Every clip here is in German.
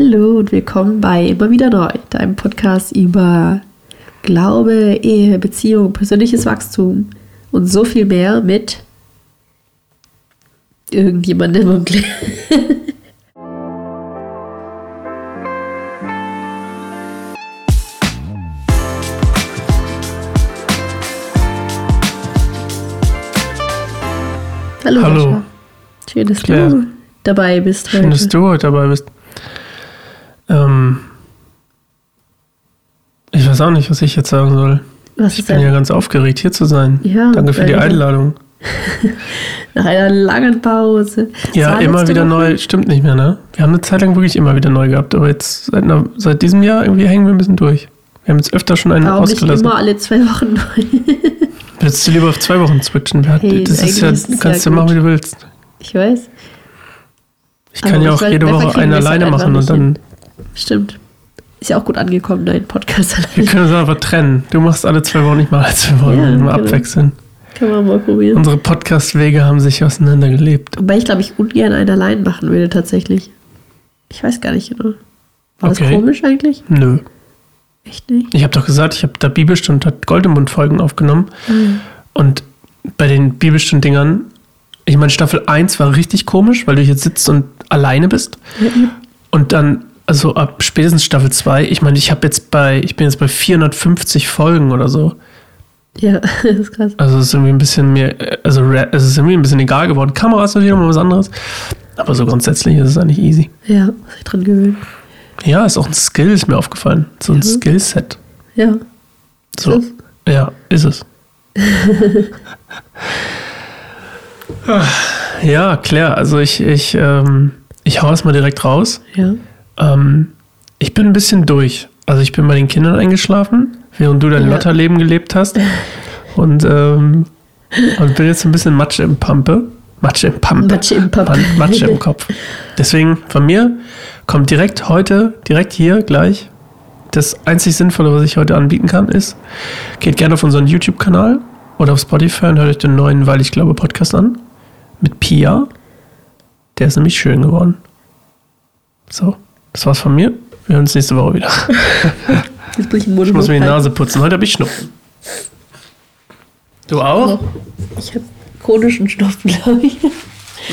Hallo und willkommen bei Immer wieder neu, deinem Podcast über Glaube, Ehe, Beziehung, persönliches Wachstum und so viel mehr mit irgendjemandem im Glück. Hallo. Sascha. Schön, dass du dabei bist heute. Schön, dass du heute dabei bist. Ich weiß auch nicht, was ich jetzt sagen soll. Ich bin ja ganz aufgeregt, hier zu sein. Ja, danke für die Einladung. Nach einer langen Pause. Ja, immer wieder neu. Stimmt nicht mehr, ne? Wir haben eine Zeit lang wirklich immer wieder neu gehabt, aber jetzt seit diesem Jahr irgendwie hängen wir ein bisschen durch. Wir haben jetzt öfter schon einen ausgelassen. Nicht immer alle 2 Wochen neu. Willst du lieber auf 2 Wochen switchen? Hey, das ist ja, kannst du machen, wie du willst. Ich weiß. Ich kann ja auch jede Woche einen alleine machen und dann... Stimmt. Ist ja auch gut angekommen, dein Podcast alleine. Wir können uns einfach trennen. Du machst alle 2 Wochen, ich mache alle 2 Wochen. Ja, mal abwechseln. Kann man mal probieren. Unsere Podcast-Wege haben sich auseinandergelebt. Wobei ich glaube, ich ungern einen allein machen würde, tatsächlich. Ich weiß gar nicht genau. War das komisch eigentlich? Nö. Echt nicht? Ich habe doch gesagt, ich habe da Bibelstunde, hat Gold im Mund-Folgen aufgenommen. Mhm. Und bei den Bibelstund-Dingern, ich meine, Staffel 1 war richtig komisch, weil du hier sitzt und alleine bist. Mhm. Und dann, also ab spätestens Staffel 2, ich meine, ich bin jetzt bei 450 Folgen oder so. Ja, das ist krass. Also es ist irgendwie ein bisschen mehr, also es ist irgendwie ein bisschen egal geworden. Kamera ist natürlich nochmal was anderes. Aber so grundsätzlich ist es eigentlich easy. Ja, muss ich dran gewöhnen. Ja, ist auch ein Skill, ist mir aufgefallen. So ein Skillset. Ja. So. Ja, ist es. Ja, klar. Also ich hau es mal direkt raus. Ja. Ich bin ein bisschen durch. Also ich bin bei den Kindern eingeschlafen, während du dein Lotterleben gelebt hast. Und bin jetzt ein bisschen Matsch im Pampe. Matsch im Kopf. Deswegen von mir kommt direkt hier gleich, das einzig Sinnvolle, was ich heute anbieten kann, ist, geht gerne auf unseren YouTube-Kanal oder auf Spotify und hört euch den neuen Weil ich glaube Podcast an. Mit Pia. Der ist nämlich schön geworden. So, das war's von mir. Wir hören uns nächste Woche wieder. Ich muss mir die Nase putzen. Heute habe ich Schnupfen. Du auch? Ich habe chronischen Schnupfen, glaube ich. Geh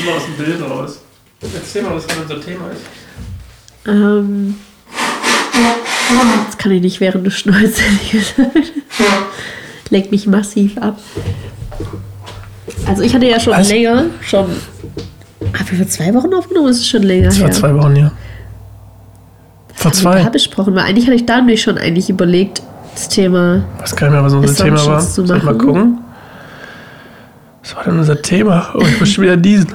mal aus dem Bild raus. Erzähl mal, was unser Thema ist. Das kann ich nicht, während du schneuzt, ehrlich gesagt. Lenkt mich massiv ab. Also ich hatte ja schon länger. Haben wir vor 2 Wochen aufgenommen? Das ist schon länger her. Vor 2 Wochen, ja. Vor 2. Ich habe besprochen, weil eigentlich hatte ich da nämlich schon überlegt, das Thema. Was kann ich mir, was unser Thema war? Soll ich mal gucken? Was war denn unser Thema? Oh, ich muss schon wieder diesen.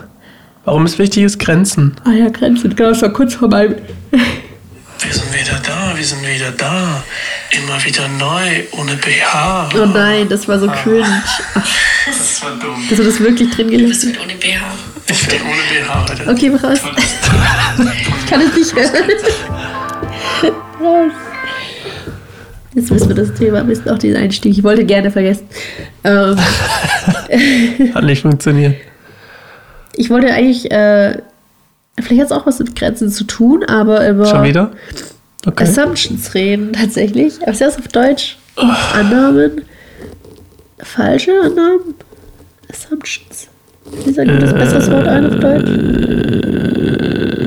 Warum es wichtig ist, Grenzen. Ah ja, Grenzen. Genau, schon kurz vorbei. Wir sind wieder da. Immer wieder neu, ohne BH. Oh nein, das war so cringe. Das war dumm. Hast du das wirklich drin gelassen? Bist du mit ohne BH? Ich bin ohne BH heute. Okay, mach raus. Ich kann es nicht hören. Jetzt müssen wir das Thema, müssen auch diesen Einstieg. Ich wollte gerne vergessen. Hat nicht funktioniert. Ich wollte eigentlich, vielleicht hat es auch was mit Grenzen zu tun, aber über schon wieder? Okay. Assumptions reden, tatsächlich. Aber zuerst auf Deutsch. Oh. Annahmen. Falsche Annahmen. Assumptions. Wie sagt das besseres Wort ein auf Deutsch?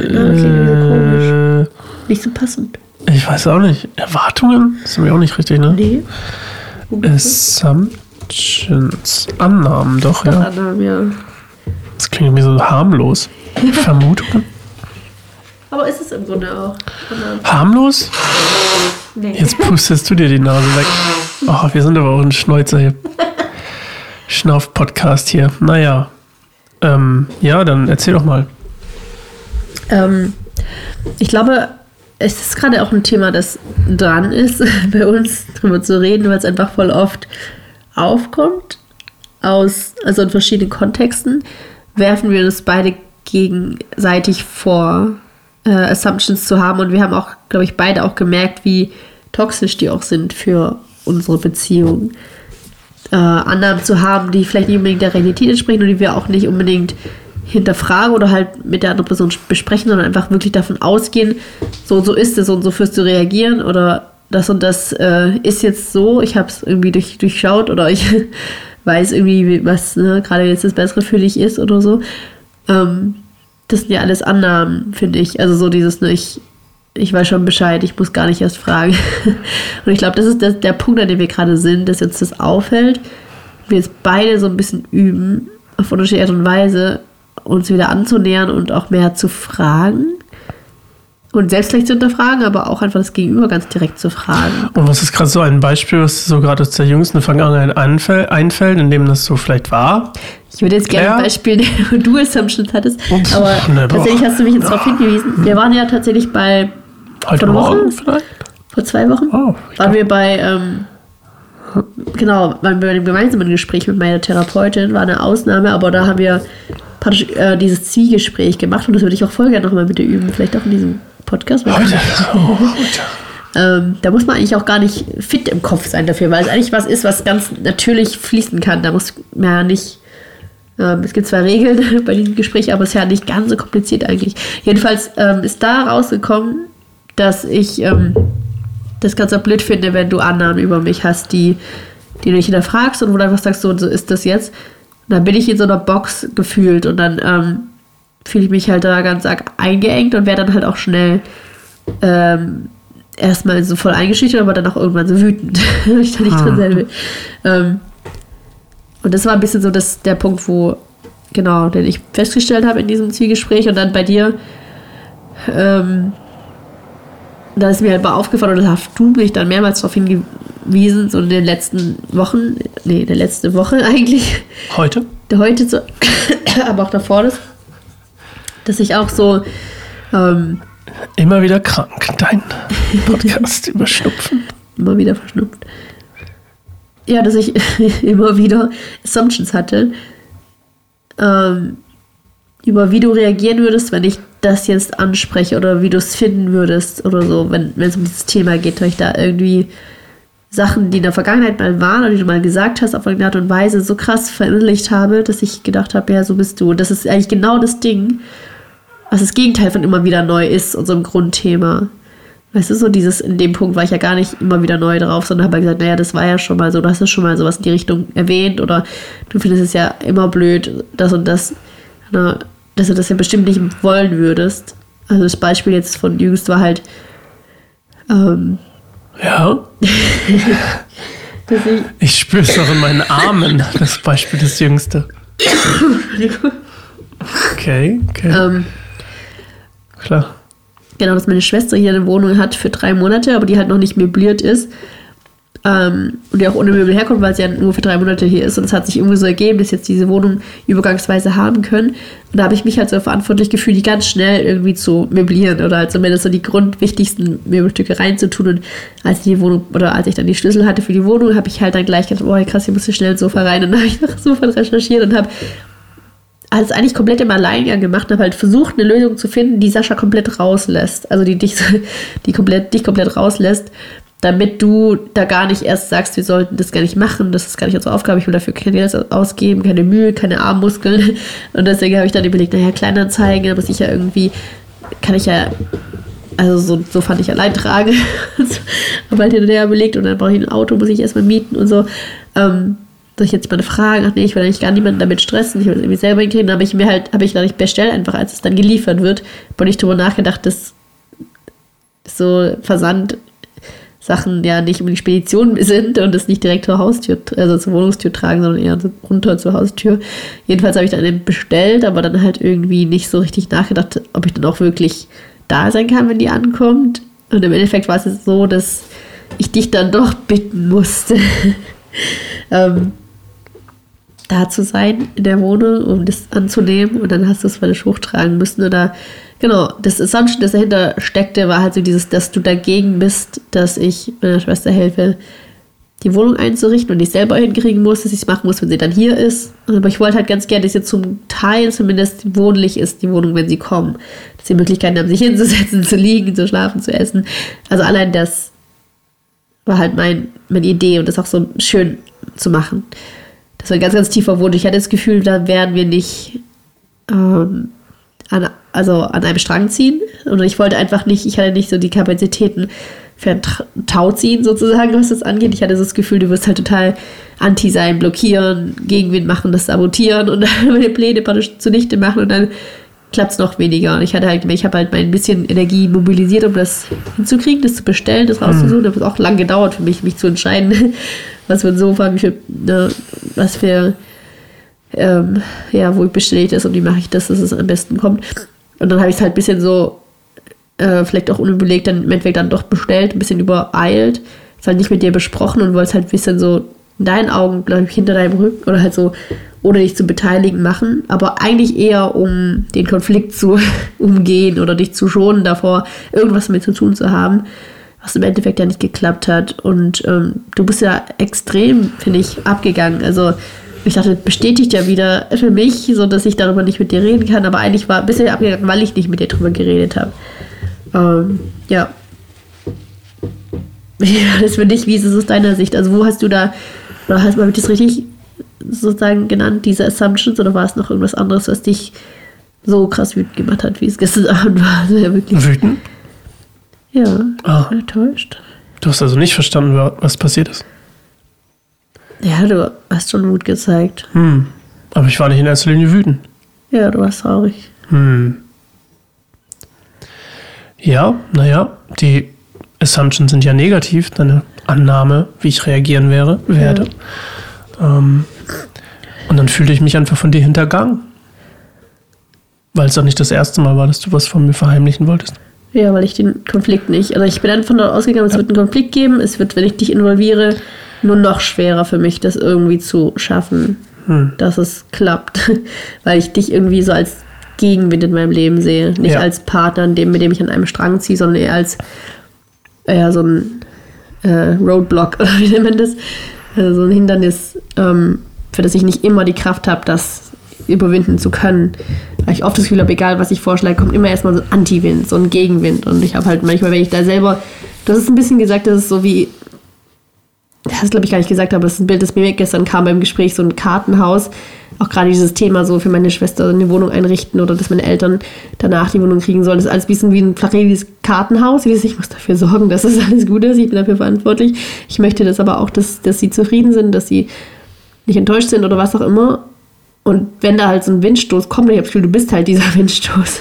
Annahmen klingt so komisch. Nicht so passend. Ich weiß auch nicht. Erwartungen? Das sind wir auch nicht richtig, ne? Nee. Assumptions. Annahmen, doch, ja. Annahmen, ja. Das klingt irgendwie so harmlos. Vermutungen? Aber ist es im Grunde auch. Harmlos? Nee. Jetzt pustest du dir die Nase weg. Oh, wir sind aber auch ein Schneuzer hier. Schnauf-Podcast hier. Naja. Ja, dann erzähl doch mal. Ich glaube, es ist gerade auch ein Thema, das dran ist, bei uns drüber zu reden, weil es einfach voll oft aufkommt. Also in verschiedenen Kontexten werfen wir das beide gegenseitig vor, Assumptions zu haben. Und wir haben auch, glaube ich, beide auch gemerkt, wie toxisch die auch sind für unsere Beziehung. Annahmen zu haben, die vielleicht nicht unbedingt der Realität entsprechen und die wir auch nicht unbedingt hinterfragen oder halt mit der anderen Person besprechen, sondern einfach wirklich davon ausgehen, so und so ist es, so und so führst du reagieren oder das und das ist jetzt so, ich habe es irgendwie durchschaut oder ich weiß irgendwie, was gerade jetzt das Bessere für dich ist oder so. Das sind ja alles Annahmen, finde ich. Also so dieses, ich weiß schon Bescheid, ich muss gar nicht erst fragen. Und ich glaube, das ist der Punkt, an dem wir gerade sind, dass uns das auffällt. Wir jetzt beide so ein bisschen üben, auf unterschiedliche Art und Weise uns wieder anzunähern und auch mehr zu fragen. Und selbst gleich zu hinterfragen, aber auch einfach das Gegenüber ganz direkt zu fragen. Und was ist gerade so ein Beispiel, was so gerade aus der jüngsten Vergangenheit einfällt, in dem das so vielleicht war? Ich würde jetzt gerne ein Beispiel nehmen, wo du es am Schnitt hattest. Ups, aber tatsächlich hast du mich jetzt darauf hingewiesen. Wir waren ja tatsächlich bei... Heute Morgen vielleicht? Vor 2 Wochen? Oh, waren wir bei... waren wir bei einem gemeinsamen Gespräch mit meiner Therapeutin. War eine Ausnahme, aber da haben wir praktisch dieses Zwiegespräch gemacht. Und das würde ich auch voll gerne nochmal mit dir üben. Vielleicht auch in diesem... Podcast. Da muss man eigentlich auch gar nicht fit im Kopf sein dafür, weil es eigentlich was ist, was ganz natürlich fließen kann. Da muss man ja nicht, es gibt zwar Regeln bei diesem Gespräch, aber es ist ja nicht ganz so kompliziert eigentlich. Jedenfalls ist da rausgekommen, dass ich das ganz blöd finde, wenn du Annahmen über mich hast, die du nicht hinterfragst und wo du einfach sagst, so und so ist das jetzt. Und dann bin ich in so einer Box gefühlt und dann fühle ich mich halt da ganz arg eingeengt und wäre dann halt auch schnell erstmal so voll eingeschüchtert, aber dann auch irgendwann so wütend, weil ich da nicht drin sein will. Und das war ein bisschen so der Punkt, wo, den ich festgestellt habe in diesem Zwiegespräch und dann bei dir, da ist mir halt mal aufgefallen und da hast du mich dann mehrmals darauf hingewiesen, so in den letzten Wochen, der letzte Woche eigentlich. Heute so, aber auch davor das. Dass ich auch so... immer wieder krank. Dein Podcast über Schnupfen. Immer wieder verschnupft. Ja, dass ich immer wieder Assumptions hatte. Über wie du reagieren würdest, wenn ich das jetzt anspreche. Oder wie du es finden würdest. Oder so, wenn es um dieses Thema geht. Weil ich da irgendwie Sachen, die in der Vergangenheit mal waren oder die du mal gesagt hast, auf irgendeine Art und Weise so krass verinnerlicht habe, dass ich gedacht habe, ja, so bist du. Und das ist eigentlich genau das Ding, was das Gegenteil von immer wieder neu ist, unserem Grundthema. Weißt du, so dieses, in dem Punkt war ich ja gar nicht immer wieder neu drauf, sondern habe gesagt, naja, das war ja schon mal so, du hast ja schon mal sowas in die Richtung erwähnt oder du findest es ja immer blöd, das und das, dass du das ja bestimmt nicht wollen würdest. Also das Beispiel jetzt von jüngst war halt, ja. Ich spüre es auch in meinen Armen, das Beispiel des Jüngsten. Okay. Klar. Genau, dass meine Schwester hier eine Wohnung hat für 3 Monate, aber die halt noch nicht möbliert ist. Und die auch ohne Möbel herkommt, weil sie ja nur für 3 Monate hier ist. Und es hat sich irgendwie so ergeben, dass jetzt diese Wohnung übergangsweise haben können. Und da habe ich mich halt so verantwortlich gefühlt, die ganz schnell irgendwie zu möblieren oder halt zumindest so die grundwichtigsten Möbelstücke reinzutun. Und als ich dann die Schlüssel hatte für die Wohnung, habe ich halt dann gleich gedacht, boah, krass, hier muss ich schnell ein Sofa rein. Und dann habe ich nach Sofa recherchiert und habe alles eigentlich komplett im Alleingang gemacht und habe halt versucht, eine Lösung zu finden, die Sascha komplett rauslässt. Also die dich komplett rauslässt, damit du da gar nicht erst sagst, wir sollten das gar nicht machen, das ist gar nicht unsere Aufgabe, ich will dafür kein Geld ausgeben, keine Mühe, keine Armmuskeln. Und deswegen habe ich dann überlegt, naja, Kleinanzeigen, da muss ich ja irgendwie, kann ich ja, also so fand ich allein trage. Habe halt hinterher überlegt und dann brauche ich ein Auto, muss ich erstmal mieten und so. Soll ich jetzt mal eine Frage? Ach nee, ich will eigentlich gar niemanden damit stressen, ich will das irgendwie selber hinkriegen. Dann habe ich dann nicht bestellt, einfach als es dann geliefert wird, habe ich darüber nachgedacht, dass so Versand Sachen ja nicht um die Spedition sind und es nicht direkt zur Haustür, also zur Wohnungstür tragen, sondern eher runter zur Haustür. Jedenfalls habe ich dann eben bestellt, aber dann halt irgendwie nicht so richtig nachgedacht, ob ich dann auch wirklich da sein kann, wenn die ankommt. Und im Endeffekt war es so, dass ich dich dann doch bitten musste, da zu sein in der Wohnung, um das anzunehmen. Und dann hast du es mal hochtragen müssen oder... Genau, das Assumption, das dahinter steckte, war halt so dieses, dass du dagegen bist, dass ich meiner Schwester helfe, die Wohnung einzurichten und ich selber hinkriegen muss, dass ich es machen muss, wenn sie dann hier ist. Aber ich wollte halt ganz gerne, dass sie zum Teil zumindest wohnlich ist, die Wohnung, wenn sie kommen. Dass sie Möglichkeiten haben, sich hinzusetzen, zu liegen, zu schlafen, zu essen. Also allein das war halt meine Idee und das auch so schön zu machen. Das war ein ganz, ganz tiefer Wunsch. Ich hatte das Gefühl, da wären wir nicht an einem Strang ziehen. Und ich wollte einfach nicht, ich hatte nicht so die Kapazitäten für ein Tauziehen sozusagen, was das angeht. Ich hatte so das Gefühl, du wirst halt total anti sein, blockieren, Gegenwind machen, das sabotieren und dann meine Pläne praktisch zunichte machen und dann klappt es noch weniger. Und ich hatte halt gemerkt, ich habe halt mein bisschen Energie mobilisiert, um das hinzukriegen, das zu bestellen, das rauszusuchen. Das hat auch lang gedauert für mich zu entscheiden, was für ein Sofa, wo bestelle ich das und wie mache ich das, dass es am besten kommt. Und dann habe ich es halt ein bisschen so, vielleicht auch unüberlegt, dann im Endeffekt dann doch bestellt, ein bisschen übereilt, ist halt nicht mit dir besprochen und wolltest halt ein bisschen so in deinen Augen, glaube ich, hinter deinem Rücken oder halt so, ohne dich zu beteiligen, machen, aber eigentlich eher, um den Konflikt zu umgehen oder dich zu schonen davor, irgendwas damit zu tun zu haben, was im Endeffekt ja nicht geklappt hat. Und du bist ja extrem, finde ich, abgegangen, also ich dachte, bestätigt ja wieder für mich, so dass ich darüber nicht mit dir reden kann, aber eigentlich war ein bisschen abgegangen, weil ich nicht mit dir drüber geredet habe. Das für dich, wie ist es aus deiner Sicht? Also wo hast du da, oder hast du das richtig sozusagen genannt, diese Assumptions, oder war es noch irgendwas anderes, was dich so krass wütend gemacht hat, wie es gestern Abend war? Also ja, wirklich. Wütend? Ja, enttäuscht. Du hast also nicht verstanden, was passiert ist? Ja, du hast schon Mut gezeigt. Aber ich war nicht in erster Linie wütend. Ja, du warst traurig. Ja, naja, die Assumptions sind ja negativ, deine Annahme, wie ich reagieren werde. Ja. Und dann fühlte ich mich einfach von dir hintergangen. Weil es doch nicht das erste Mal war, dass du was von mir verheimlichen wolltest. Ja, weil ich den Konflikt nicht... Also ich bin dann von dort ausgegangen, es wird einen Konflikt geben, es wird, wenn ich dich involviere, nur noch schwerer für mich, das irgendwie zu schaffen, dass es klappt. Weil ich dich irgendwie so als Gegenwind in meinem Leben sehe. Nicht als Partner, mit dem ich an einem Strang ziehe, sondern eher als so ein Roadblock, oder wie nennt man das? Also so ein Hindernis, für das ich nicht immer die Kraft habe, das überwinden zu können. Weil ich oft das Gefühl habe, egal was ich vorschlage, kommt immer erstmal so ein Antiwind, so ein Gegenwind. Und ich habe halt manchmal, wenn ich da selber, das ist ein bisschen gesagt, das ist so wie, das glaube ich gar nicht gesagt, aber das ist ein Bild, das mir gestern kam beim Gespräch, so ein Kartenhaus, auch gerade dieses Thema so für meine Schwester eine Wohnung einrichten oder dass meine Eltern danach die Wohnung kriegen sollen, das ist alles ein bisschen wie ein flacheliges Kartenhaus. Ich muss dafür sorgen, dass das alles gut ist, ich bin dafür verantwortlich. Ich möchte das aber auch, dass sie zufrieden sind, dass sie nicht enttäuscht sind oder was auch immer. Und wenn da halt so ein Windstoß kommt, ich habe das Gefühl, du bist halt dieser Windstoß,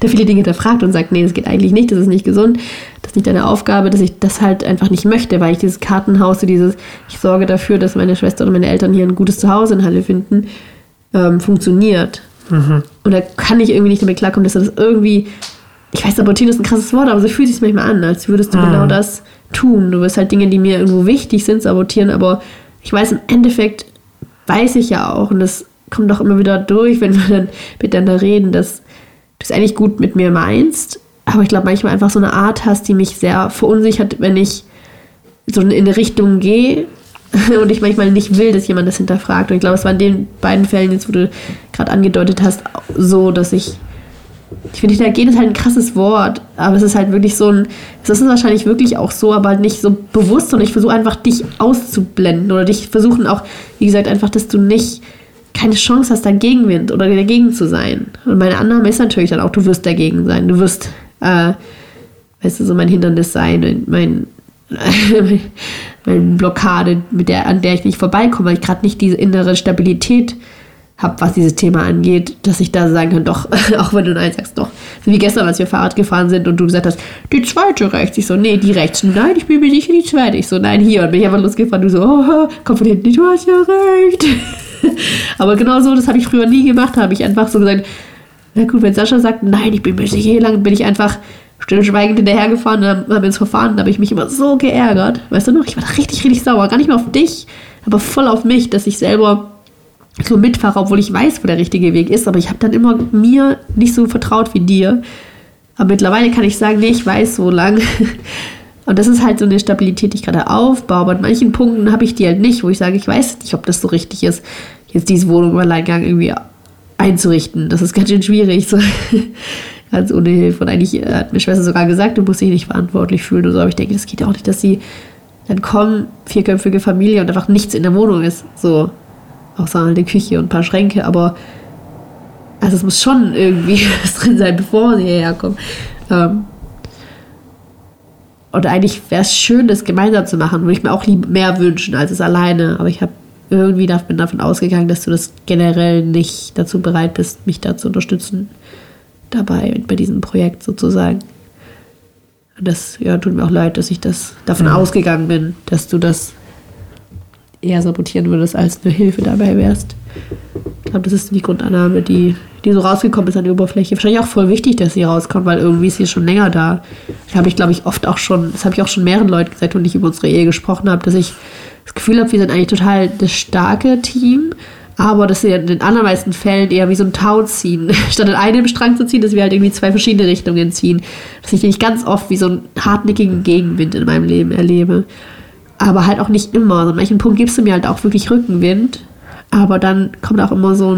der viele Dinge hinterfragt und sagt, nee, das geht eigentlich nicht, das ist nicht gesund, das ist nicht deine Aufgabe, dass ich das halt einfach nicht möchte, weil ich dieses Kartenhaus, so dieses, ich sorge dafür, dass meine Schwester und meine Eltern hier ein gutes Zuhause in Halle finden, funktioniert. Und da kann ich irgendwie nicht damit klarkommen, dass du das irgendwie, ich weiß, sabotieren ist ein krasses Wort, aber so fühlt es sich manchmal an, als würdest du genau das tun. Du wirst halt Dinge, die mir irgendwo wichtig sind, sabotieren, aber ich weiß, im Endeffekt weiß ich ja auch, und das kommt doch immer wieder durch, wenn wir dann miteinander reden, dass du es eigentlich gut mit mir meinst, aber ich glaube manchmal einfach so eine Art hast, die mich sehr verunsichert, wenn ich so in eine Richtung gehe und ich manchmal nicht will, dass jemand das hinterfragt. Und ich glaube, es war in den beiden Fällen jetzt, wo du gerade angedeutet hast, so, dass ich finde, hintergehen ist halt ein krasses Wort, aber es ist halt wirklich so ein, es ist wahrscheinlich wirklich auch so, aber halt nicht so bewusst, und ich versuche einfach, dich auszublenden oder dich versuchen auch, wie gesagt, einfach, dass du nicht keine Chance hast, Gegenwind oder dagegen zu sein. Und meine Annahme ist natürlich dann auch, du wirst dagegen sein. Du wirst, weißt du, so mein Hindernis sein, meine Blockade, an der ich nicht vorbeikomme, weil ich gerade nicht diese innere Stabilität habe, was dieses Thema angeht, dass ich da sagen kann, doch, auch wenn du nein sagst, doch. So wie gestern, als wir Fahrrad gefahren sind und du gesagt hast, die zweite rechts. Ich so, nee, die rechts. Nein, ich bin mir nicht in die zweite. Ich so, nein, hier. Und bin ich einfach losgefahren. Du so, oh, komm von hinten, du hast ja recht. Aber genau so, das habe ich früher nie gemacht, habe ich einfach so gesagt, na gut, wenn Sascha sagt, nein, ich bin mir nicht hier lang, bin ich einfach stillschweigend hinterhergefahren und dann haben wir uns verfahren, da habe ich mich immer so geärgert, weißt du noch, ich war da richtig, richtig sauer, gar nicht mehr auf dich, aber voll auf mich, dass ich selber so mitfahre, obwohl ich weiß, wo der richtige Weg ist, aber ich habe dann immer mir nicht so vertraut wie dir, aber mittlerweile kann ich sagen, nee, ich weiß so lang. Und das ist halt so eine Stabilität, die ich gerade aufbaue. Aber an manchen Punkten habe ich die halt nicht, wo ich sage, ich weiß nicht, ob das so richtig ist, jetzt diese Wohnung im Alleingang irgendwie einzurichten. Das ist ganz schön schwierig. So. Ganz ohne Hilfe. Und eigentlich hat meine Schwester sogar gesagt, du musst dich nicht verantwortlich fühlen oder so. Aber ich denke, das geht auch nicht, dass sie dann kommen, vierköpfige Familie und einfach nichts in der Wohnung ist. So, außer halt eine Küche und ein paar Schränke. Aber Also es muss schon irgendwie was drin sein, bevor sie hierher kommen. Und eigentlich wäre es schön, das gemeinsam zu machen. Würde ich mir auch mehr wünschen, als es alleine. Aber ich bin davon ausgegangen, dass du das generell nicht dazu bereit bist, mich da zu unterstützen dabei, bei diesem Projekt sozusagen. Und das tut mir auch leid, dass ich das davon ausgegangen bin, dass du das eher sabotieren würdest, als eine Hilfe dabei wärst. Ich glaube, das ist die Grundannahme, die so rausgekommen ist an der Oberfläche. Wahrscheinlich auch voll wichtig, dass sie rauskommt, weil irgendwie ist sie schon länger da. Das habe ich auch schon mehreren Leuten gesagt, wenn ich über unsere Ehe gesprochen habe, dass ich das Gefühl habe, wir sind eigentlich total das starke Team, aber dass wir in den allermeisten Fällen eher wie so ein Tau ziehen. Statt in einem Strang zu ziehen, dass wir halt irgendwie zwei verschiedene Richtungen ziehen. Dass ich nämlich ganz oft wie so einen hartnäckigen Gegenwind in meinem Leben erlebe. Aber halt auch nicht immer. An manchen Punkten gibst du mir halt auch wirklich Rückenwind, aber dann kommt auch immer so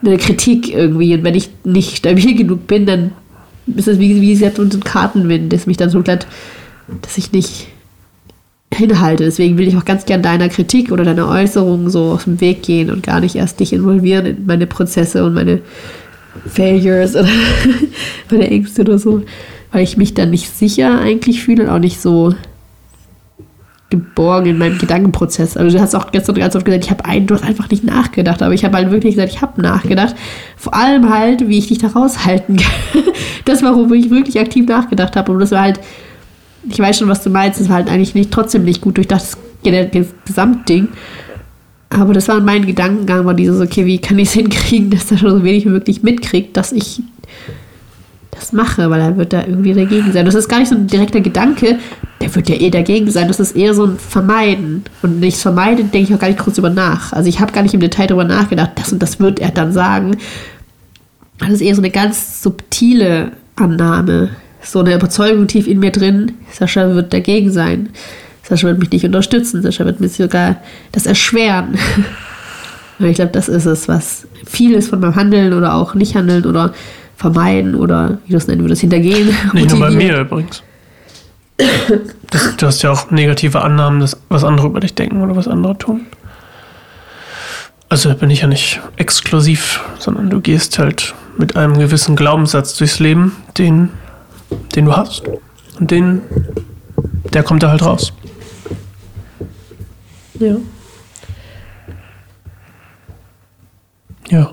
eine Kritik irgendwie. Und wenn ich nicht stabil genug bin, dann ist es wie so ein Kartenwind, das mich dann so glatt, dass ich nicht hinhalte. Deswegen will ich auch ganz gern deiner Kritik oder deiner Äußerung so aus dem Weg gehen und gar nicht erst dich involvieren in meine Prozesse und meine Failures oder meine Ängste oder so, weil ich mich dann nicht sicher eigentlich fühle und auch nicht so geborgen in meinem Gedankenprozess. Also du hast auch gestern ganz oft gesagt, du hast einfach nicht nachgedacht, aber ich habe halt wirklich gesagt, ich habe nachgedacht. Vor allem halt, wie ich dich da raushalten kann. Das war, worüber ich wirklich aktiv nachgedacht habe. Und das war halt, ich weiß schon, was du meinst, das war halt eigentlich trotzdem nicht gut durchdacht, das Gesamtding. Aber das war mein Gedankengang, war dieses, okay, wie kann ich es hinkriegen, dass da schon so wenig wie möglich mitkriegt, dass ich das mache, weil er wird da irgendwie dagegen sein. Das ist gar nicht so ein direkter Gedanke, der wird ja eh dagegen sein. Das ist eher so ein Vermeiden. Und wenn ich es vermeide, denke ich auch gar nicht kurz drüber nach. Also ich habe gar nicht im Detail drüber nachgedacht, das und das wird er dann sagen. Das ist eher so eine ganz subtile Annahme. So eine Überzeugung tief in mir drin, Sascha wird dagegen sein. Sascha wird mich nicht unterstützen. Sascha wird mir sogar das erschweren. Und ich glaube, das ist es, was vieles von meinem Handeln oder auch Nicht-Handeln oder Vermeiden oder, wie du es nennen würdest, hintergehen. Nicht nur bei mir übrigens. Du hast ja auch negative Annahmen, dass was andere über dich denken oder was andere tun. Also bin ich ja nicht exklusiv, sondern du gehst halt mit einem gewissen Glaubenssatz durchs Leben, den du hast. Und der kommt da halt raus. Ja. Ja.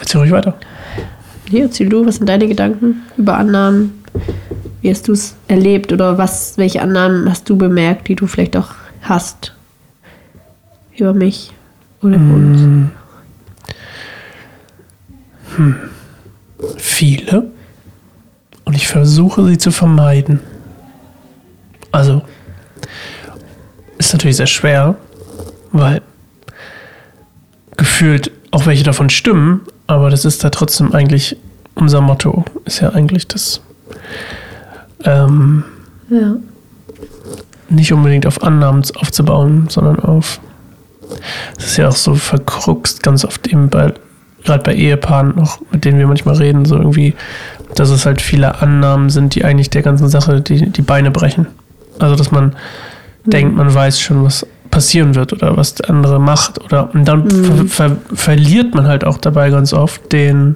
Erzähl ruhig weiter. Nee, erzähl du, was sind deine Gedanken über Annahmen? Wie hast du es erlebt oder welche Annahmen hast du bemerkt, die du vielleicht auch hast über mich oder uns? Viele. Und ich versuche, sie zu vermeiden. Also, ist natürlich sehr schwer, weil gefühlt auch welche davon stimmen, aber das ist da trotzdem eigentlich unser Motto, ist ja eigentlich das nicht unbedingt auf Annahmen aufzubauen, sondern das ist ja auch so verkruxt ganz oft eben gerade bei Ehepaaren noch, mit denen wir manchmal reden, so irgendwie, dass es halt viele Annahmen sind, die eigentlich der ganzen Sache die Beine brechen. Also, dass man denkt, man weiß schon, was passieren wird oder was der andere macht oder und dann verliert man halt auch dabei ganz oft den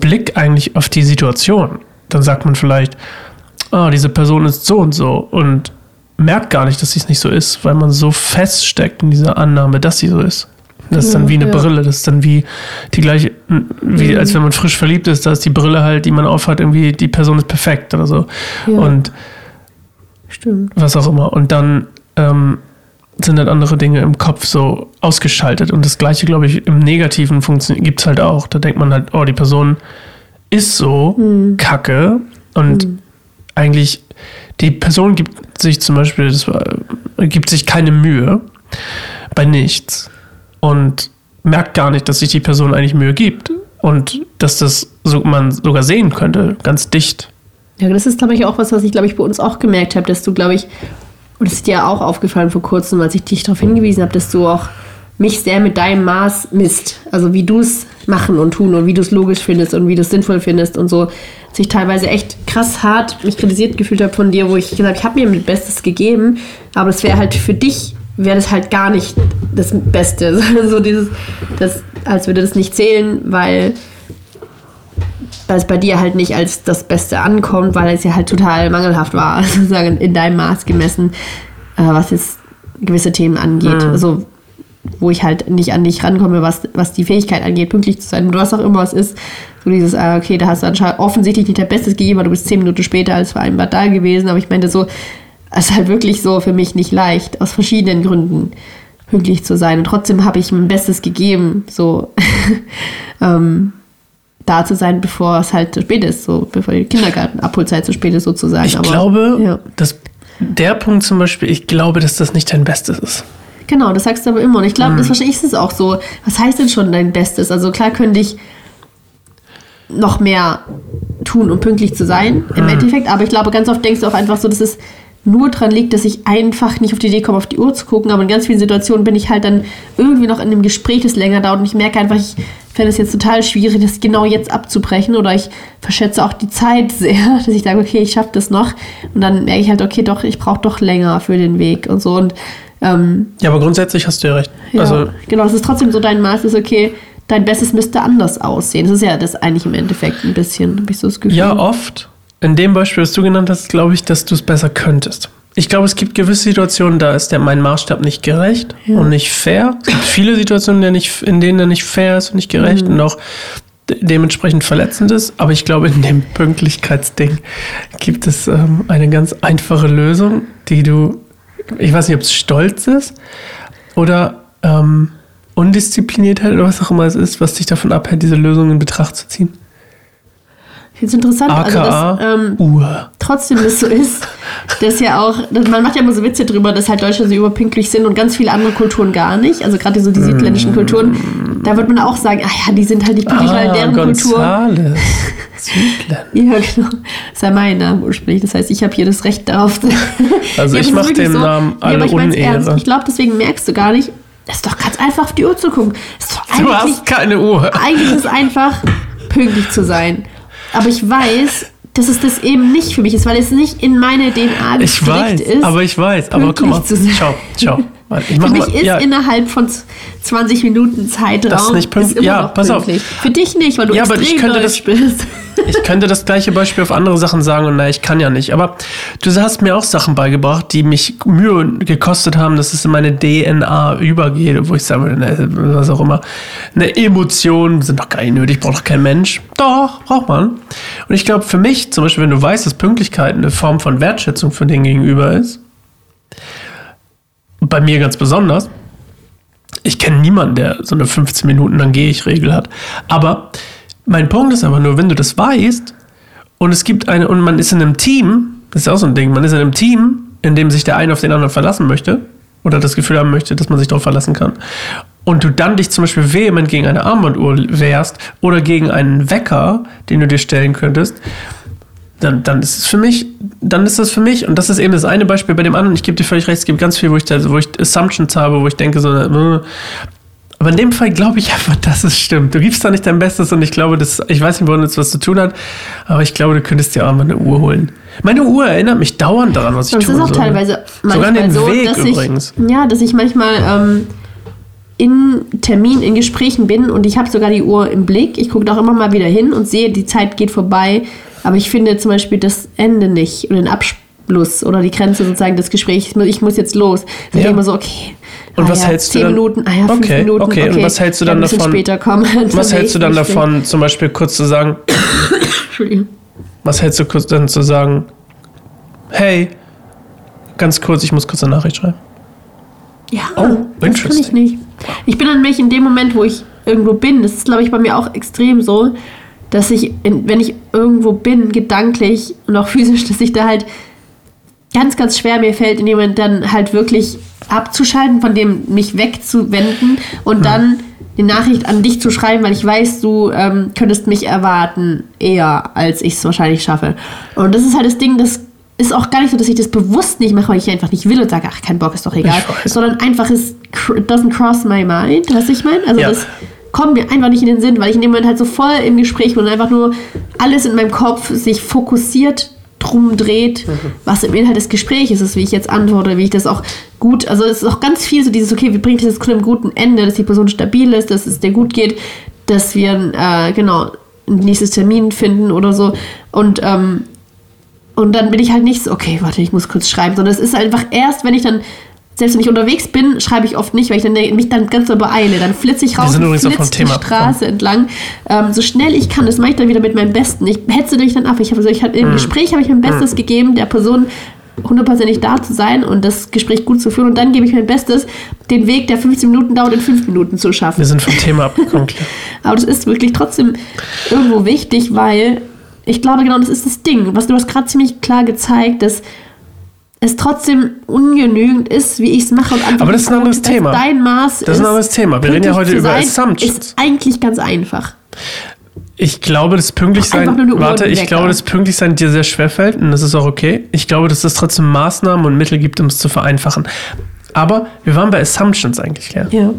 Blick eigentlich auf die Situation. Dann sagt man vielleicht, diese Person ist so und so und merkt gar nicht, dass sie es nicht so ist, weil man so feststeckt in dieser Annahme, dass sie so ist. Das ist dann wie eine Brille, das ist dann wie die gleiche, als wenn man frisch verliebt ist, da ist die Brille halt, die man aufhat, irgendwie die Person ist perfekt oder so. Ja. Und stimmt. Was auch immer. Und dann sind halt andere Dinge im Kopf so ausgeschaltet. Und das Gleiche, glaube ich, im Negativen gibt es halt auch. Da denkt man halt, die Person ist so kacke und eigentlich, die Person gibt sich zum Beispiel, gibt sich keine Mühe bei nichts. Und merkt gar nicht, dass sich die Person eigentlich Mühe gibt. Und dass das man sogar sehen könnte, ganz dicht. Ja, das ist, glaube ich, auch was ich bei uns auch gemerkt habe, dass du, glaube ich, und das ist dir auch aufgefallen vor kurzem, als ich dich darauf hingewiesen habe, dass du auch mich sehr mit deinem Maß misst. Also wie du es machen und tun und wie du es logisch findest und wie du es sinnvoll findest und so, dass ich teilweise echt krass hart mich kritisiert gefühlt habe von dir, wo ich gesagt habe, ich habe mir mein Bestes gegeben, aber es wäre halt für dich, wäre das halt gar nicht das Beste, sondern so dieses, das, als würde das nicht zählen, weil es bei dir halt nicht als das Beste ankommt, weil es ja halt total mangelhaft war, sozusagen in deinem Maß gemessen, was jetzt gewisse Themen angeht, also wo ich halt nicht an dich rankomme, was die Fähigkeit angeht, pünktlich zu sein, oder was auch immer es ist, so dieses, okay, da hast du anscheinend offensichtlich nicht dein Bestes gegeben, weil du bist 10 Minuten später als vereinbart da gewesen, aber ich meinte so, es ist halt wirklich so für mich nicht leicht, aus verschiedenen Gründen pünktlich zu sein, und trotzdem habe ich mein Bestes gegeben, so da zu sein, bevor es halt zu spät ist, so bevor die Kindergartenabholzeit zu spät ist sozusagen. Ich glaube, ja. Dass der Punkt zum Beispiel, ich glaube, dass das nicht dein Bestes ist. Genau, das sagst du aber immer. Und ich glaube, das wahrscheinlich ist es auch so. Was heißt denn schon dein Bestes? Also klar könnte ich noch mehr tun, um pünktlich zu sein, im Endeffekt. Aber ich glaube, ganz oft denkst du auch einfach so, dass es nur dran liegt, dass ich einfach nicht auf die Idee komme, auf die Uhr zu gucken. Aber in ganz vielen Situationen bin ich halt dann irgendwie noch in einem Gespräch, das länger dauert. Und ich merke einfach, ich fände es jetzt total schwierig, das genau jetzt abzubrechen. Oder ich verschätze auch die Zeit sehr, dass ich sage, okay, ich schaffe das noch. Und dann merke ich halt, okay, doch, ich brauche doch länger für den Weg und so. Und ja, aber grundsätzlich hast du ja recht. Ja, also, genau, es ist trotzdem so, dein Maß ist okay, dein Bestes müsste anders aussehen. Das ist ja das eigentlich im Endeffekt ein bisschen, habe ich so das Gefühl. Ja, oft. In dem Beispiel, was du genannt hast, glaube ich, dass du es besser könntest. Ich glaube, es gibt gewisse Situationen, da ist mein Maßstab nicht gerecht und nicht fair. Es gibt viele Situationen, in denen er nicht fair ist und nicht gerecht und auch dementsprechend verletzend ist. Aber ich glaube, in dem Pünktlichkeitsding gibt es eine ganz einfache Lösung, die du, ich weiß nicht, ob es Stolz ist oder Undiszipliniertheit oder was auch immer es ist, was dich davon abhält, diese Lösung in Betracht zu ziehen. Ich finde es interessant, also dass trotzdem das so ist, dass ja auch, man macht ja immer so Witze drüber, dass halt Deutsche so überpünktlich sind und ganz viele andere Kulturen gar nicht, also gerade so die südländischen Kulturen, da wird man auch sagen, ach ja, die sind halt nicht pünktlich, weil deren Kultur... Südländer. Ja, genau. Das ist ja mein Name ursprünglich, das heißt, ich habe hier das Recht darauf. Also ja, ich mache dem so. Namen alle aber ich mein's ernst. Ich glaube, deswegen merkst du gar nicht, das ist doch ganz einfach auf die Uhr zu gucken. Du hast keine Uhr. Eigentlich ist es einfach, pünktlich zu sein. Aber ich weiß, dass es das eben nicht für mich ist, weil es nicht in meine DNA gestrickt ist. Aber komm mal, schau. Für mich ist innerhalb von 20 Minuten Zeitraum das nicht pünktlich. Ja, noch pass pünktlich. Auf. Für dich nicht, weil du extrem deutsch bist. Ich könnte das gleiche Beispiel auf andere Sachen sagen und ich kann ja nicht. Aber du hast mir auch Sachen beigebracht, die mich Mühe gekostet haben, dass es in meine DNA übergeht, wo ich sage, was auch immer. Eine Emotion sind doch gar nicht nötig, braucht doch kein Mensch. Doch, braucht man. Und ich glaube, für mich, zum Beispiel, wenn du weißt, dass Pünktlichkeit eine Form von Wertschätzung für den Gegenüber ist, bei mir ganz besonders. Ich kenne niemanden, der so eine 15 Minuten dann gehe ich Regel hat. Aber mein Punkt ist einfach nur, wenn du das weißt und es gibt eine und man ist in einem Team, das ist auch so ein Ding, man ist in einem Team, in dem sich der eine auf den anderen verlassen möchte oder das Gefühl haben möchte, dass man sich darauf verlassen kann. Und du dann dich zum Beispiel vehement gegen eine Armbanduhr wehrst oder gegen einen Wecker, den du dir stellen könntest. Dann ist das für mich, und das ist eben das eine Beispiel bei dem anderen, ich gebe dir völlig recht, es gibt ganz viel, wo ich Assumptions habe, wo ich denke so, aber in dem Fall glaube ich einfach, dass es stimmt. Du gibst da nicht dein Bestes und ich glaube, ich weiß nicht, woran das was zu tun hat, aber ich glaube, du könntest dir auch mal eine Uhr holen. Meine Uhr erinnert mich dauernd daran, was ich tue. Das ist auch teilweise sogar den Weg dass übrigens. Dass ich manchmal in Terminen, in Gesprächen bin und ich habe sogar die Uhr im Blick. Ich gucke da auch immer mal wieder hin und sehe, die Zeit geht vorbei. Aber ich finde zum Beispiel das Ende nicht oder den Abschluss oder die Grenze sozusagen des Gesprächs. Ich muss jetzt los. Dann denke ich immer so, okay. Und was hältst du dann? 10 Minuten, 5 Minuten. Okay, und was hältst du dann davon? Später kommen. Was hältst du dann davon, zum Beispiel kurz zu sagen, Entschuldigung. Was hältst du kurz dann zu sagen, hey, ganz kurz, ich muss kurz eine Nachricht schreiben? Ja, das kann ich nicht. Ich bin dann nämlich in dem Moment, wo ich irgendwo bin, das ist, glaube ich, bei mir auch extrem so, dass ich, wenn ich irgendwo bin, gedanklich und auch physisch, dass ich da halt ganz, ganz schwer mir fällt, in dem Moment dann halt wirklich abzuschalten, von dem mich wegzuwenden und dann die Nachricht an dich zu schreiben, weil ich weiß, du könntest mich erwarten eher, als ich es wahrscheinlich schaffe. Und das ist halt das Ding, das ist auch gar nicht so, dass ich das bewusst nicht mache, weil ich einfach nicht will und sage, ach, kein Bock, ist doch egal. Sondern einfach, it doesn't cross my mind, was ich meine. Also das kommt mir einfach nicht in den Sinn, weil ich in dem Moment halt so voll im Gespräch bin und einfach nur alles in meinem Kopf sich fokussiert drum dreht, was im Inhalt des Gesprächs ist, wie ich jetzt antworte, wie ich das auch gut, also es ist auch ganz viel so dieses, okay, wie bringt das jetzt zu einem guten Ende, dass die Person stabil ist, dass es dir gut geht, dass wir, genau, ein nächstes Termin finden oder so und dann bin ich halt nicht so, okay, warte, ich muss kurz schreiben, sondern es ist einfach erst, wenn ich dann, selbst wenn ich unterwegs bin, schreibe ich oft nicht, weil ich dann mich dann ganz so beeile. Dann flitze ich raus und flitze die Straße entlang. So schnell ich kann, das mache ich dann wieder mit meinem Besten. Ich hetze mich dann ab. Im Gespräch habe ich mein Bestes gegeben, der Person hundertprozentig da zu sein und das Gespräch gut zu führen. Und dann gebe ich mein Bestes, den Weg, der 15 Minuten dauert, in 5 Minuten zu schaffen. Wir sind vom Thema abgekommen. Aber das ist wirklich trotzdem irgendwo wichtig, weil ich glaube, genau das ist das Ding. Du hast gerade ziemlich klar gezeigt, dass es trotzdem ungenügend ist, wie ich es mache. Und aber das ist ein anderes Thema. Dein Maß das ist ein anderes Thema. Wir reden ja heute über Assumptions. Ist eigentlich ganz einfach. Ich glaube, das Pünktlichsein... das Pünktlichsein dir sehr schwerfällt und das ist auch okay. Ich glaube, dass es trotzdem Maßnahmen und Mittel gibt, um es zu vereinfachen. Aber wir waren bei Assumptions eigentlich, Claire. Ja.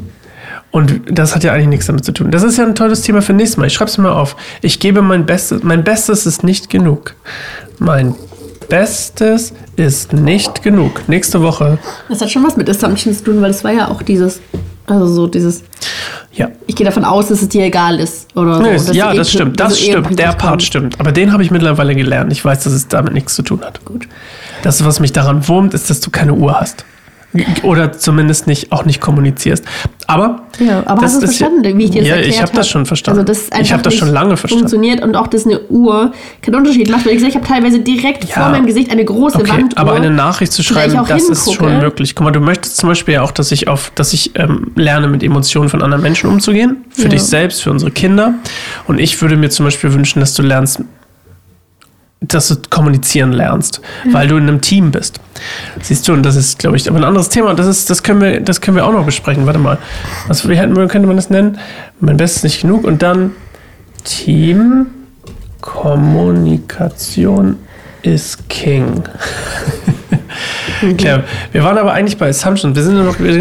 Und das hat ja eigentlich nichts damit zu tun. Das ist ja ein tolles Thema für nächstes Mal. Ich schreibe es mal auf. Ich gebe mein Bestes. Mein Bestes ist nicht genug. Mein Bestes ist nicht genug. Nächste Woche. Das hat schon was mit Assumptions zu tun, weil es war ja auch dieses, also so dieses, ja. Ich gehe davon aus, dass es dir egal ist. Oder nee, so. Ja, das stimmt. Das stimmt. Der Part stimmt. Aber den habe ich mittlerweile gelernt. Ich weiß, dass es damit nichts zu tun hat. Gut. Das, was mich daran wurmt, ist, dass du keine Uhr hast. Oder zumindest nicht kommunizierst. Aber das hast du es verstanden, wie ich dir das erklärt habe? Ja, ich habe das schon verstanden. Also das ich habe das schon lange verstanden. Funktioniert und auch, dass eine Uhr keinen Unterschied macht. Weil ich habe teilweise direkt vor meinem Gesicht eine große Wanduhr. Aber eine Nachricht zu schreiben, das ist schon möglich. Guck mal, du möchtest zum Beispiel ja auch, dass ich lerne, mit Emotionen von anderen Menschen umzugehen. Für dich selbst, für unsere Kinder. Und ich würde mir zum Beispiel wünschen, dass du lernst, dass du kommunizieren lernst, weil du in einem Team bist. Siehst du, und das ist, glaube ich, aber ein anderes Thema. Das können wir auch noch besprechen. Warte mal. Was könnte man das nennen? Mein Bestes nicht genug. Und dann Teamkommunikation ist King. Klar, wir waren aber eigentlich bei Assumptions. Wir sind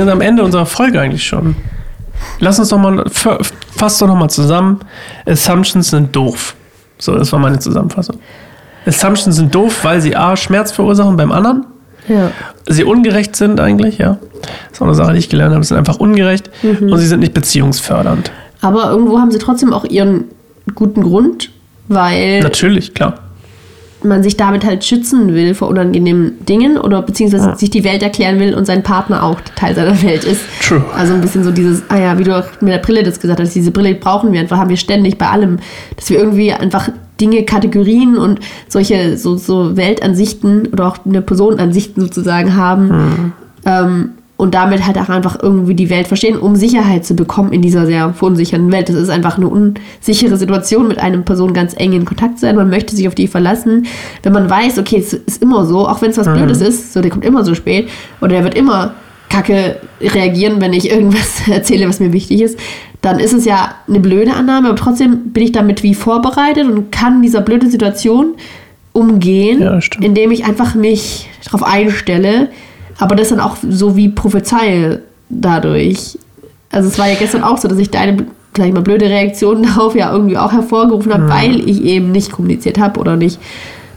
am Ende unserer Folge eigentlich schon. Lass uns doch mal, fass doch noch mal zusammen. Assumptions sind doof. So, das war meine Zusammenfassung. Assumptions sind doof, weil sie A, Schmerz verursachen beim anderen. Ja. Sie ungerecht sind eigentlich, ja. Das ist auch eine Sache, die ich gelernt habe. Sie sind einfach ungerecht und sie sind nicht beziehungsfördernd. Aber irgendwo haben sie trotzdem auch ihren guten Grund, weil... Natürlich, klar. Man sich damit halt schützen will vor unangenehmen Dingen oder beziehungsweise sich die Welt erklären will und sein Partner auch Teil seiner Welt ist. True. Also ein bisschen so dieses, wie du auch mit der Brille das gesagt hast, diese Brille brauchen wir einfach, haben wir ständig bei allem, dass wir irgendwie einfach Dinge, Kategorien und solche so Weltansichten oder auch eine Personenansichten sozusagen haben und damit halt auch einfach irgendwie die Welt verstehen, um Sicherheit zu bekommen in dieser sehr unsicheren Welt. Das ist einfach eine unsichere Situation, mit einer Person ganz eng in Kontakt zu sein. Man möchte sich auf die verlassen. Wenn man weiß, okay, es ist immer so, auch wenn es was Blödes ist, so der kommt immer so spät oder der wird immer kacke reagieren, wenn ich irgendwas erzähle, was mir wichtig ist, dann ist es ja eine blöde Annahme, aber trotzdem bin ich damit wie vorbereitet und kann dieser blöden Situation umgehen, indem ich einfach mich darauf einstelle, aber das dann auch so wie prophezeie dadurch. Also es war ja gestern auch so, dass ich deine, sag ich mal, blöde Reaktion darauf ja irgendwie auch hervorgerufen habe, weil ich eben nicht kommuniziert habe oder mich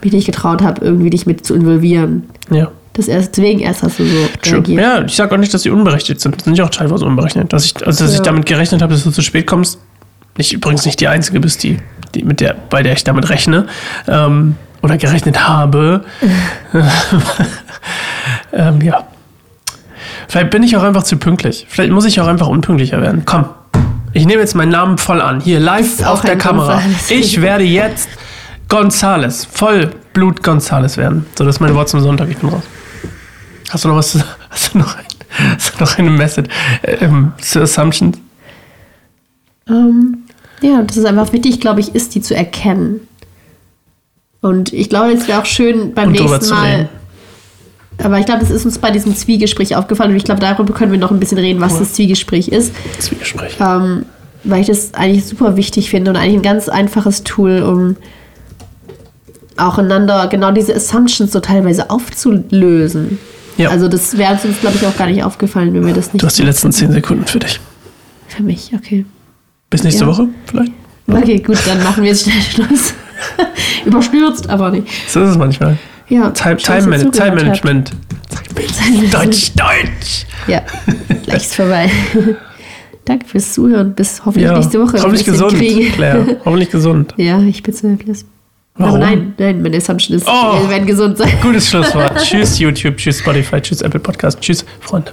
nicht getraut habe, irgendwie dich mit zu involvieren. Ja. Deswegen erst hast du so reagiert. Ja, ich sag auch nicht, dass sie unberechtigt sind. Das sind ja auch teilweise unberechtigt. Dass ich damit gerechnet habe, dass du zu spät kommst. Ich übrigens nicht die Einzige bist, die bei der ich damit rechne. Oder gerechnet habe. Ja. Vielleicht bin ich auch einfach zu pünktlich. Vielleicht muss ich auch einfach unpünktlicher werden. Komm, ich nehme jetzt meinen Namen voll an. Hier, live auf der Kamera. Gonzales. Ich werde jetzt Gonzales, Vollblut Gonzales werden. So, das ist mein Wort zum Sonntag. Ich bin raus. Hast du noch was zu sagen? Hast du noch eine Message zu Assumptions? Ja, das ist einfach wichtig, glaube ich, ist die zu erkennen. Und ich glaube, es wäre auch schön beim nächsten Mal... Reden. Aber ich glaube, das ist uns bei diesem Zwiegespräch aufgefallen und ich glaube, darüber können wir noch ein bisschen reden, was das Zwiegespräch ist. Zwiegespräch. Weil ich das eigentlich super wichtig finde und eigentlich ein ganz einfaches Tool, um auch einander genau diese Assumptions so teilweise aufzulösen. Ja. Also das wäre uns, glaube ich, auch gar nicht aufgefallen, wenn wir das nicht... Du hast die letzten 10 Sekunden für dich. Für mich, okay. Bis nächste Woche vielleicht? Oder? Okay, gut, dann machen wir jetzt schnell Schluss. Überstürzt, aber nicht. So ist es manchmal. Ja, Time Management. Deutsch. Ja, gleich ist vorbei. Danke fürs Zuhören. Bis hoffentlich nächste Woche. Hoffentlich gesund, Claire. Hoffentlich gesund. Ja, ich bezweifle es. Warum? Aber nein, meine Assumption ist, wir werden gesund sein. Gutes Schlusswort. Tschüss YouTube, tschüss Spotify, tschüss Apple Podcast, tschüss Freunde.